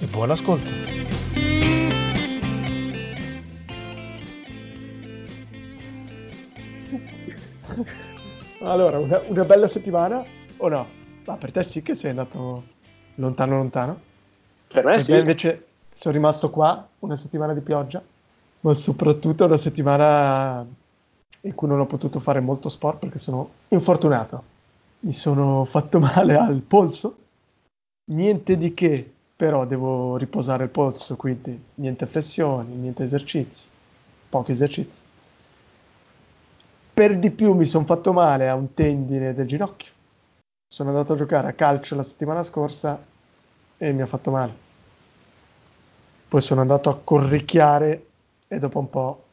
e buon ascolto! Allora, una bella settimana o no? Ma per te sì che sei andato lontano. Per me sì. Invece sono rimasto qua, una settimana di pioggia, ma soprattutto una settimana in cui non ho potuto fare molto sport perché sono infortunato. Mi sono fatto male al polso, niente di che, però devo riposare il polso, quindi niente flessioni, niente esercizi, pochi esercizi. Per di più mi sono fatto male a un tendine del ginocchio. Sono andato a giocare a calcio la settimana scorsa e mi ha fatto male. Poi sono andato a corricchiare e dopo un po'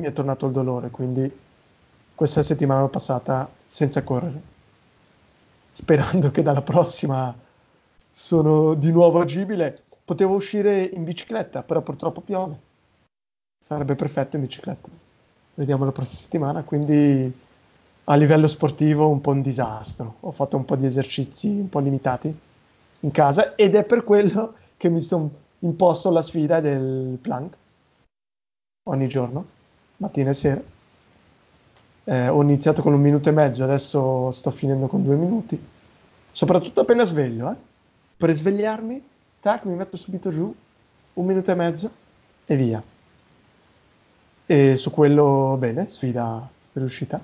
mi è tornato il dolore, quindi questa settimana l'ho passata senza correre. Sperando che dalla prossima sono di nuovo agibile. Potevo uscire in bicicletta, però purtroppo piove. Sarebbe perfetto in bicicletta. Vediamo la prossima settimana, quindi a livello sportivo un po' un disastro. Ho fatto un po' di esercizi un po' limitati in casa ed è per quello che mi sono imposto la sfida del plank ogni giorno, mattina e sera. Ho iniziato con 1 minuto e mezzo, adesso sto finendo con 2 minuti, soprattutto appena sveglio. Per svegliarmi, tac, mi metto subito giù, 1 minuto e mezzo e via. E su quello, bene, sfida riuscita.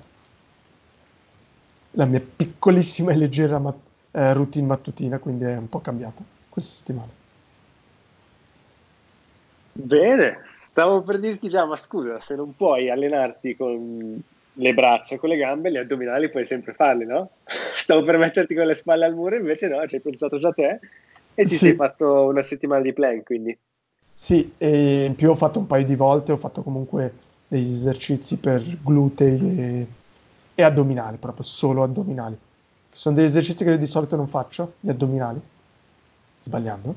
La mia piccolissima e leggera routine mattutina, quindi è un po' cambiata questa settimana. Bene, stavo per dirti già, ma scusa, se non puoi allenarti con le braccia, con le gambe, gli addominali puoi sempre farli, no? Stavo per metterti con le spalle al muro, invece no, ci hai pensato già te e ti sei fatto una settimana di plank, quindi... Sì, e in più ho fatto un paio di volte, ho fatto comunque degli esercizi per glutei e addominali, proprio solo addominali. Sono degli esercizi che io di solito non faccio, gli addominali, sbagliando.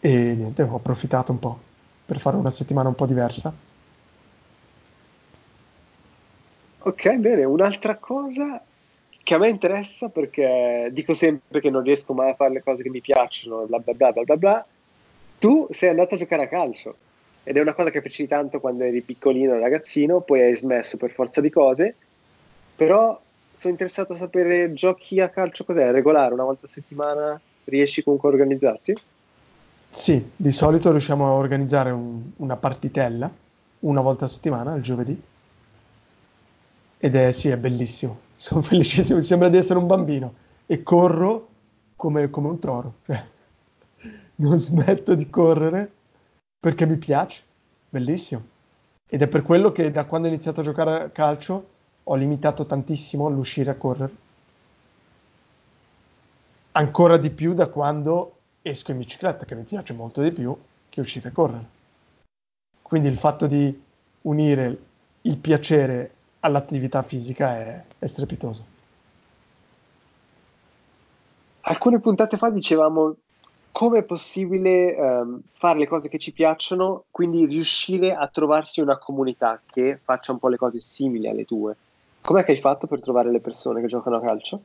E niente, ho approfittato un po' per fare una settimana un po' diversa. Ok, bene, un'altra cosa che a me interessa, perché dico sempre che non riesco mai a fare le cose che mi piacciono, bla bla bla bla bla bla. Tu sei andato a giocare a calcio ed è una cosa che facevi tanto quando eri piccolino, ragazzino, poi hai smesso per forza di cose, però sono interessato a sapere giochi a calcio cos'è? Regolare, una volta a settimana? Riesci comunque a organizzarti? Sì, di solito riusciamo a organizzare una partitella una volta a settimana, il giovedì, ed è, sì, è bellissimo, sono felicissimo, mi sembra di essere un bambino e corro come un toro, non smetto di correre perché mi piace, bellissimo. Ed è per quello che da quando ho iniziato a giocare a calcio ho limitato tantissimo l'uscire a correre. Ancora di più da quando esco in bicicletta, che mi piace molto di più che uscire a correre. Quindi il fatto di unire il piacere all'attività fisica è strepitoso. Alcune puntate fa dicevamo come è possibile fare le cose che ci piacciono, quindi riuscire a trovarsi una comunità che faccia un po' le cose simili alle tue. Com'è che hai fatto per trovare le persone che giocano a calcio?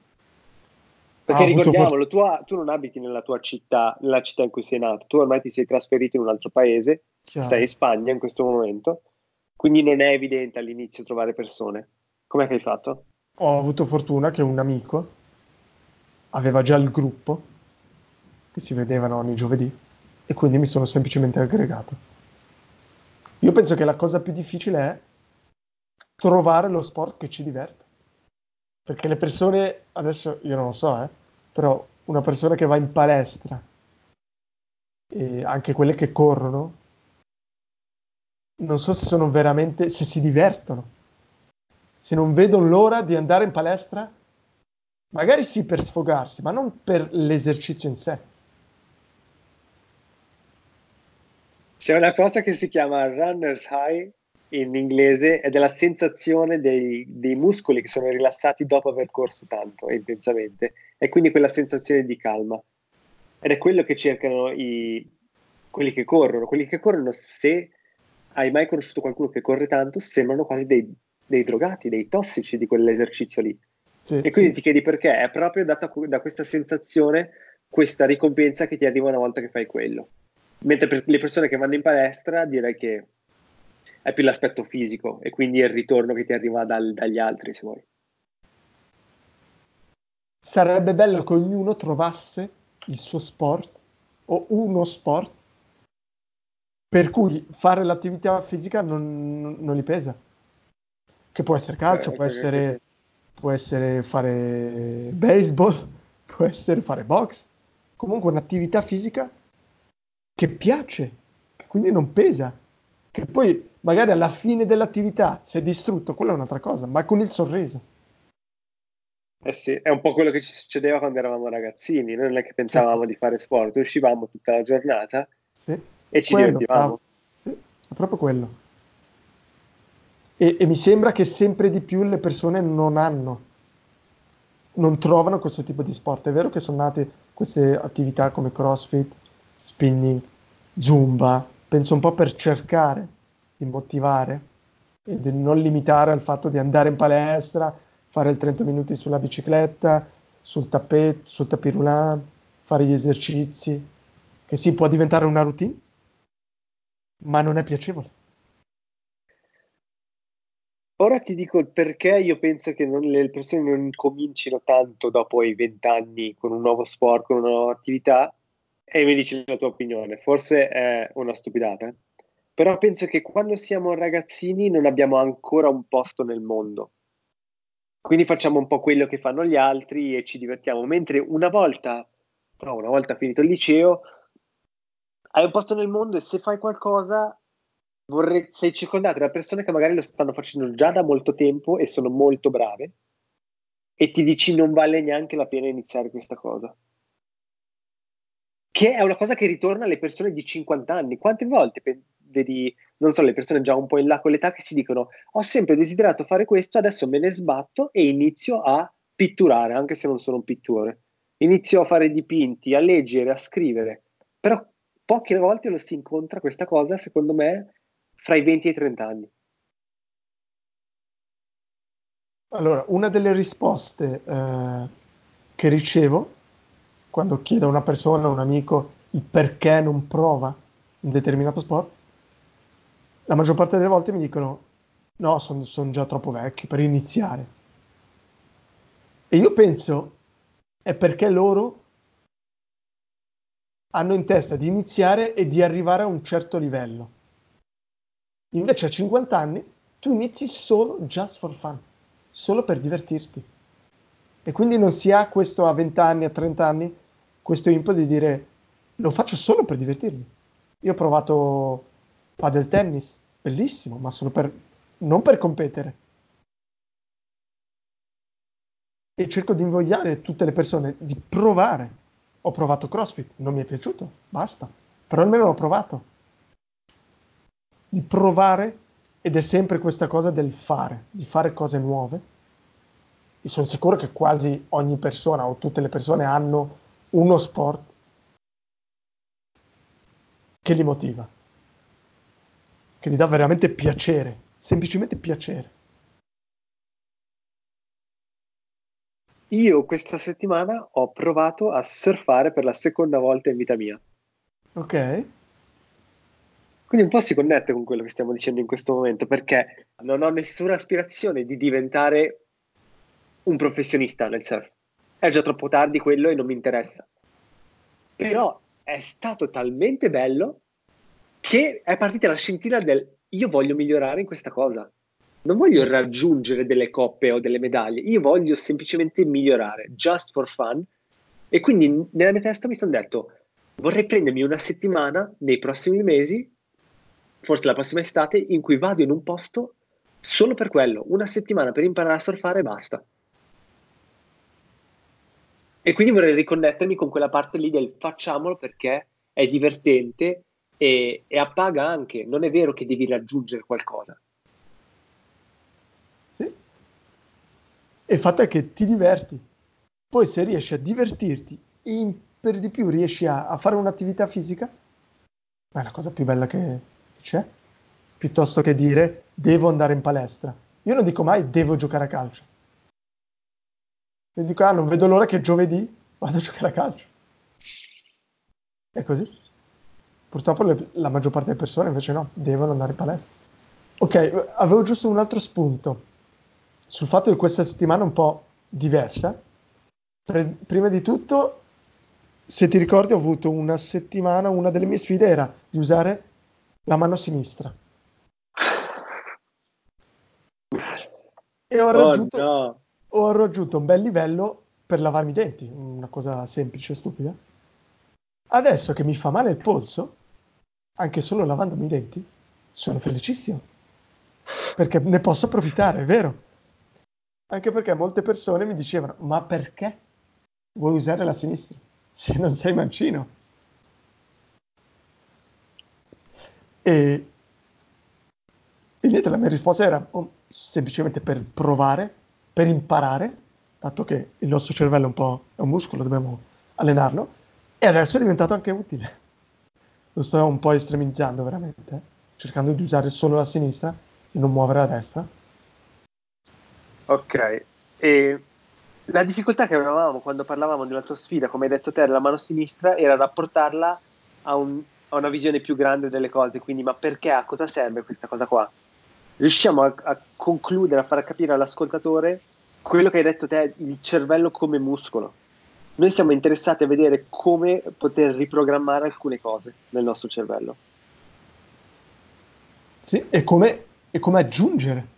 Perché ricordiamolo, tu non abiti nella città in cui sei nato, tu ormai ti sei trasferito in un altro paese, chiaro. Sei in Spagna in questo momento, quindi non è evidente all'inizio trovare persone. Com'è che hai fatto? Ho avuto fortuna che un amico aveva già il gruppo, che si vedevano ogni giovedì, e quindi mi sono semplicemente aggregato. Io penso che la cosa più difficile è trovare lo sport che ci diverte, perché le persone, adesso io non lo so, però una persona che va in palestra, e anche quelle che corrono, non so se sono veramente, se si divertono, se non vedono l'ora di andare in palestra, magari sì per sfogarsi, ma non per l'esercizio in sé. C'è una cosa che si chiama runner's high in inglese ed è la sensazione dei muscoli che sono rilassati dopo aver corso tanto e intensamente, e quindi quella sensazione di calma, ed è quello che cercano quelli che corrono. Se hai mai conosciuto qualcuno che corre tanto, sembrano quasi dei drogati, dei tossici di quell'esercizio lì, sì, e quindi sì. Ti chiedi perché, è proprio data da questa sensazione, questa ricompensa che ti arriva una volta che fai quello. Mentre per le persone che vanno in palestra, direi che è più l'aspetto fisico e quindi il ritorno che ti arriva dagli altri, se vuoi. Sarebbe bello che ognuno trovasse il suo sport o uno sport per cui fare l'attività fisica non gli pesa, che può essere calcio, può essere fare baseball, può essere fare box, comunque un'attività fisica che piace, quindi non pesa, che poi magari alla fine dell'attività sei distrutto, quella è un'altra cosa, ma con il sorriso. Eh sì, è un po' quello che ci succedeva quando eravamo ragazzini, noi non è che pensavamo di fare sport, uscivamo tutta la giornata e ci divertivamo. Sì, è proprio quello. E mi sembra che sempre di più le persone non trovano questo tipo di sport. È vero che sono nate queste attività come CrossFit, spinning, zumba, penso un po' per cercare di motivare e di non limitare al fatto di andare in palestra, fare il 30 minuti sulla bicicletta, sul tapis roulant, fare gli esercizi, che sì, può diventare una routine, ma non è piacevole. Ora ti dico il perché io penso che le persone non comincino tanto dopo i 20 anni con un nuovo sport, con una nuova attività. E mi dici la tua opinione, forse è una stupidata, però penso che quando siamo ragazzini non abbiamo ancora un posto nel mondo, quindi facciamo un po' quello che fanno gli altri e ci divertiamo, mentre una volta finito il liceo hai un posto nel mondo e se fai qualcosa sei circondato da persone che magari lo stanno facendo già da molto tempo e sono molto brave e ti dici non vale neanche la pena iniziare questa cosa. Che è una cosa che ritorna alle persone di 50 anni. Quante volte vedi, non so, le persone già un po' in là con l'età che si dicono ho sempre desiderato fare questo, adesso me ne sbatto e inizio a pitturare, anche se non sono un pittore. Inizio a fare dipinti, a leggere, a scrivere. Però poche volte lo si incontra questa cosa, secondo me, fra i 20 e i 30 anni. Allora, una delle risposte che ricevo quando chiedo a una persona, a un amico, il perché non prova un determinato sport, la maggior parte delle volte mi dicono no, sono già troppo vecchio per iniziare. E io penso è perché loro hanno in testa di iniziare e di arrivare a un certo livello. Invece a 50 anni tu inizi solo just for fun, solo per divertirti. E quindi non si ha questo a 20 anni, a 30 anni, questo impeto di dire lo faccio solo per divertirmi. Io ho provato padel tennis, bellissimo, ma solo non per competere. E cerco di invogliare tutte le persone di provare. Ho provato CrossFit, non mi è piaciuto, basta, però almeno l'ho provato. Di provare, ed è sempre questa cosa del fare, di fare cose nuove. E sono sicuro che quasi ogni persona o tutte le persone hanno uno sport che li motiva, che gli dà veramente piacere, semplicemente piacere. Io questa settimana ho provato a surfare per la seconda volta in vita mia. Ok. Quindi un po' si connette con quello che stiamo dicendo in questo momento, perché non ho nessuna aspirazione di diventare un professionista nel surf, è già troppo tardi quello e non mi interessa, però è stato talmente bello che è partita la scintilla del io voglio migliorare in questa cosa, non voglio raggiungere delle coppe o delle medaglie, io voglio semplicemente migliorare, just for fun, e quindi nella mia testa mi sono detto vorrei prendermi una settimana nei prossimi mesi, forse la prossima estate, in cui vado in un posto solo per quello, una settimana per imparare a surfare e basta. E quindi vorrei riconnettermi con quella parte lì del facciamolo perché è divertente e appaga anche, non è vero che devi raggiungere qualcosa. Sì. E il fatto è che ti diverti. Poi se riesci a divertirti e per di più riesci a fare un'attività fisica, è la cosa più bella che c'è, piuttosto che dire devo andare in palestra. Io non dico mai devo giocare a calcio. Io dico non vedo l'ora che giovedì vado a giocare a calcio. È così. Purtroppo la maggior parte delle persone invece no, devono andare in palestra. Ok, avevo giusto un altro spunto sul fatto che questa settimana è un po' diversa. Prima di tutto, se ti ricordi, ho avuto una settimana, una delle mie sfide era di usare la mano sinistra. E ho raggiunto un bel livello per lavarmi i denti, una cosa semplice e stupida. Adesso che mi fa male il polso, anche solo lavandomi i denti, sono felicissimo, perché ne posso approfittare, è vero. Anche perché molte persone mi dicevano, ma perché vuoi usare la sinistra se non sei mancino? E niente, la mia risposta era semplicemente per provare, per imparare, dato che il nostro cervello è un po' è un muscolo, dobbiamo allenarlo, e adesso è diventato anche utile. Lo sto un po' estremizzando veramente, cercando di usare solo la sinistra e non muovere la destra. Ok, e la difficoltà che avevamo quando parlavamo di una tua sfida, come hai detto te, della mano sinistra, era rapportarla a una visione più grande delle cose, quindi ma perché, a cosa serve questa cosa qua? Riusciamo a concludere, a far capire all'ascoltatore quello che hai detto te, il cervello come muscolo. Noi siamo interessati a vedere come poter riprogrammare alcune cose nel nostro cervello. Sì, e come aggiungere.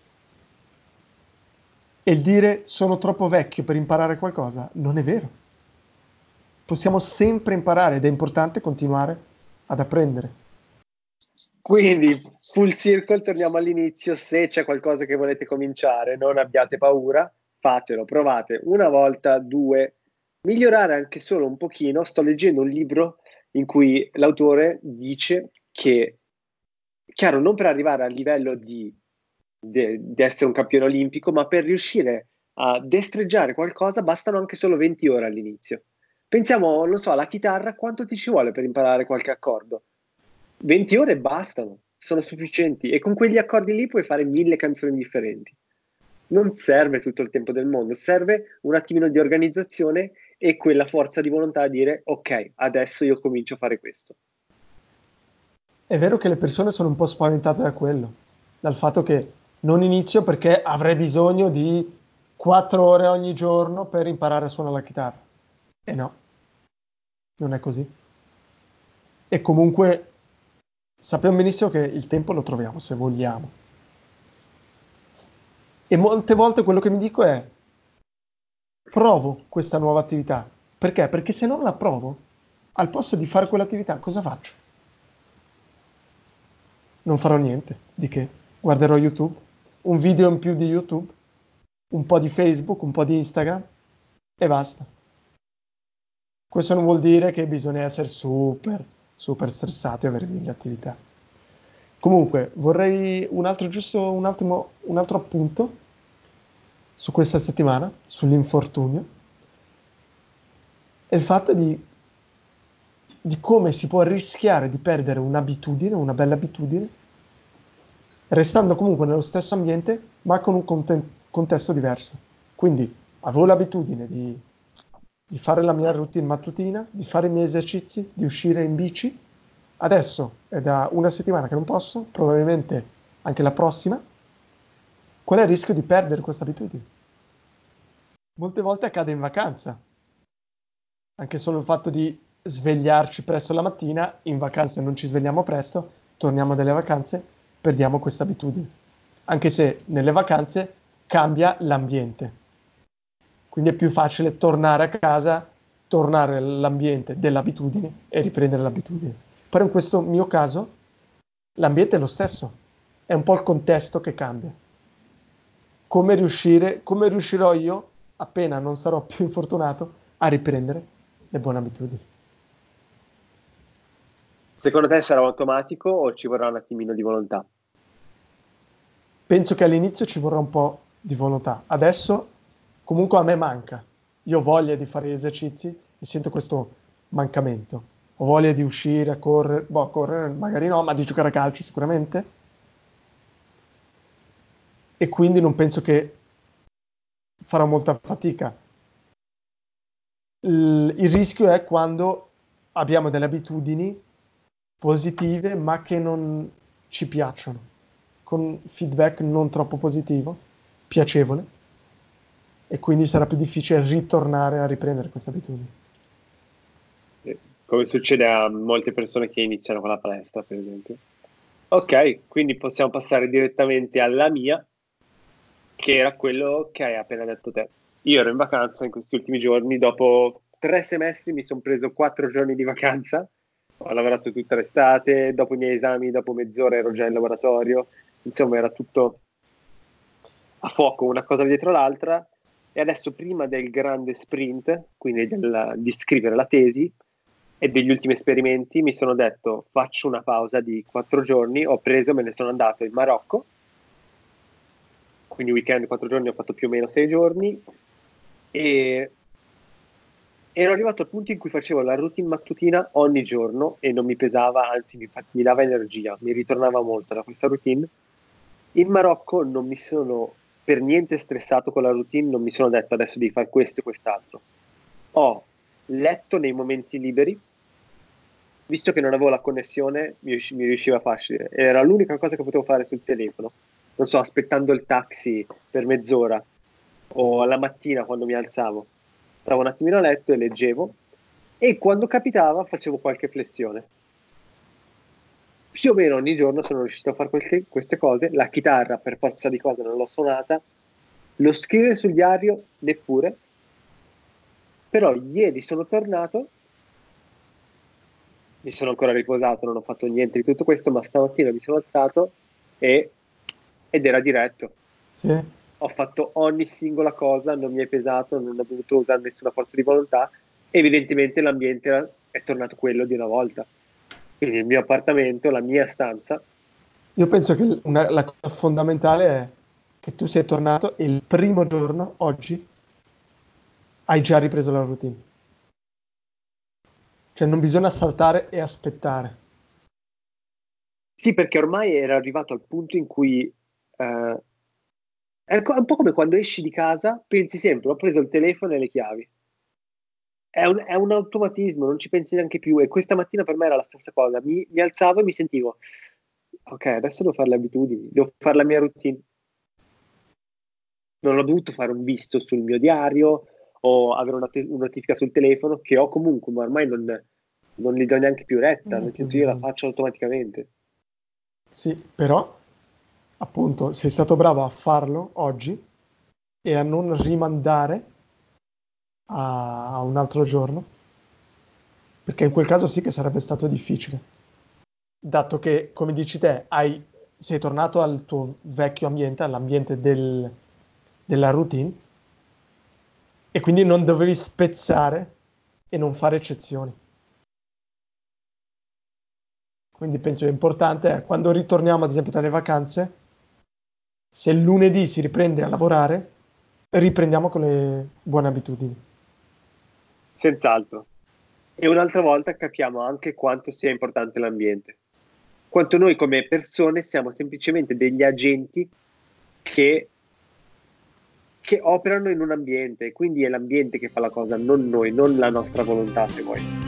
E il dire sono troppo vecchio per imparare qualcosa non è vero. Possiamo sempre imparare ed è importante continuare ad apprendere. Quindi, full circle, torniamo all'inizio. Se c'è qualcosa che volete cominciare, non abbiate paura, fatelo, provate una volta, due, migliorare anche solo un pochino. Sto leggendo un libro in cui l'autore dice che, chiaro, non per arrivare al livello di essere un campione olimpico, ma per riuscire a destreggiare qualcosa bastano anche solo 20 ore all'inizio. Pensiamo, non so, alla chitarra, quanto ti ci vuole per imparare qualche accordo? 20 ore bastano, sono sufficienti, e con quegli accordi lì puoi fare 1000 canzoni differenti. Non serve tutto il tempo del mondo, serve un attimino di organizzazione e quella forza di volontà a dire ok, adesso io comincio a fare questo. È vero che le persone sono un po' spaventate da quello, dal fatto che non inizio perché avrei bisogno di 4 ore ogni giorno per imparare a suonare la chitarra. E no, non è così. E comunque sappiamo benissimo che il tempo lo troviamo se vogliamo. E molte volte quello che mi dico è provo questa nuova attività. Perché? Perché se non la provo, al posto di fare quell'attività, cosa faccio? Non farò niente di che. Guarderò YouTube. Un video in più di YouTube, un po' di Facebook, un po' di Instagram e basta. Questo non vuol dire che bisogna essere super, super stressati e avere mille attività. Comunque, vorrei un altro appunto su questa settimana, sull'infortunio, e il fatto di come si può rischiare di perdere un'abitudine, una bella abitudine, restando comunque nello stesso ambiente, ma con un contesto diverso. Quindi avevo l'abitudine di fare la mia routine mattutina, di fare i miei esercizi, di uscire in bici. Adesso è da una settimana che non posso, probabilmente anche la prossima. Qual è il rischio di perdere questa abitudine? Molte volte accade in vacanza. Anche solo il fatto di svegliarci presto la mattina, in vacanza non ci svegliamo presto, torniamo dalle vacanze, perdiamo questa abitudine, anche se nelle vacanze cambia l'ambiente, quindi è più facile tornare a casa, tornare all'ambiente dell'abitudine e riprendere l'abitudine. Però in questo mio caso l'ambiente è lo stesso, è un po' il contesto che cambia. Come riuscirò io, appena non sarò più infortunato, a riprendere le buone abitudini? Secondo te sarà automatico o ci vorrà un attimino di volontà? Penso che all'inizio ci vorrà un po' di volontà. Adesso comunque a me manca. Io ho voglia di fare gli esercizi e sento questo mancamento. Ho voglia di uscire a correre, correre magari no, ma di giocare a calcio sicuramente. E quindi non penso che farà molta fatica. Il rischio è quando abbiamo delle abitudini positive ma che non ci piacciono, con feedback non troppo positivo, piacevole, e quindi sarà più difficile ritornare a riprendere questa abitudine. Come succede a molte persone che iniziano con la palestra, per esempio. Ok, quindi possiamo passare direttamente alla mia, che era quello che hai appena detto te. Io ero in vacanza in questi ultimi giorni, dopo 3 semestri mi sono preso 4 giorni di vacanza, ho lavorato tutta l'estate, dopo i miei esami, dopo mezz'ora ero già in laboratorio, insomma era tutto a fuoco, una cosa dietro l'altra, e adesso prima del grande sprint, quindi di scrivere la tesi e degli ultimi esperimenti, mi sono detto faccio una pausa di 4 giorni, ho preso, me ne sono andato in Marocco, quindi weekend 4 giorni, ho fatto più o meno 6 giorni, e ero arrivato al punto in cui facevo la routine mattutina ogni giorno e non mi pesava, anzi mi dava energia, mi ritornava molto da questa routine. In Marocco non mi sono per niente stressato con la routine, non mi sono detto adesso devi fare questo e quest'altro. Ho letto nei momenti liberi, visto che non avevo la connessione mi riusciva facile, era l'unica cosa che potevo fare sul telefono, non so, aspettando il taxi per mezz'ora o alla mattina quando mi alzavo. Stavo un attimino a letto e leggevo, e quando capitava facevo qualche flessione. Più o meno ogni giorno sono riuscito a fare queste cose. La chitarra per forza di cose non l'ho suonata, lo scrivere sul diario neppure, però ieri sono tornato, mi sono ancora riposato, non ho fatto niente di tutto questo, ma stamattina mi sono alzato ed era diretto. Sì. Ho fatto ogni singola cosa, non mi è pesato, non ho dovuto usare nessuna forza di volontà. Evidentemente l'ambiente è tornato quello di una volta. Quindi il mio appartamento, la mia stanza. Io penso che la cosa fondamentale è che tu sei tornato e il primo giorno, oggi, hai già ripreso la routine. Cioè non bisogna saltare e aspettare. Sì, perché ormai era arrivato al punto in cui... È un po' come quando esci di casa, pensi sempre, ho preso il telefono e le chiavi. È un automatismo, non ci pensi neanche più. E questa mattina per me era la stessa cosa. Mi alzavo e mi sentivo, ok, adesso devo fare le abitudini, devo fare la mia routine. Non ho dovuto fare un visto sul mio diario o avere una notifica sul telefono, che ho comunque, ma ormai non li do neanche più retta, nel senso io la faccio automaticamente. Sì, però... appunto, sei stato bravo a farlo oggi e a non rimandare a un altro giorno, perché in quel caso sì che sarebbe stato difficile, dato che, come dici te, sei tornato al tuo vecchio ambiente, all'ambiente della routine, e quindi non dovevi spezzare e non fare eccezioni. Quindi penso che è importante, quando ritorniamo ad esempio dalle vacanze, se il lunedì si riprende a lavorare, riprendiamo con le buone abitudini. Senz'altro. E un'altra volta capiamo anche quanto sia importante l'ambiente. Quanto noi come persone siamo semplicemente degli agenti che operano in un ambiente. Quindi è l'ambiente che fa la cosa, non noi, non la nostra volontà, se vuoi.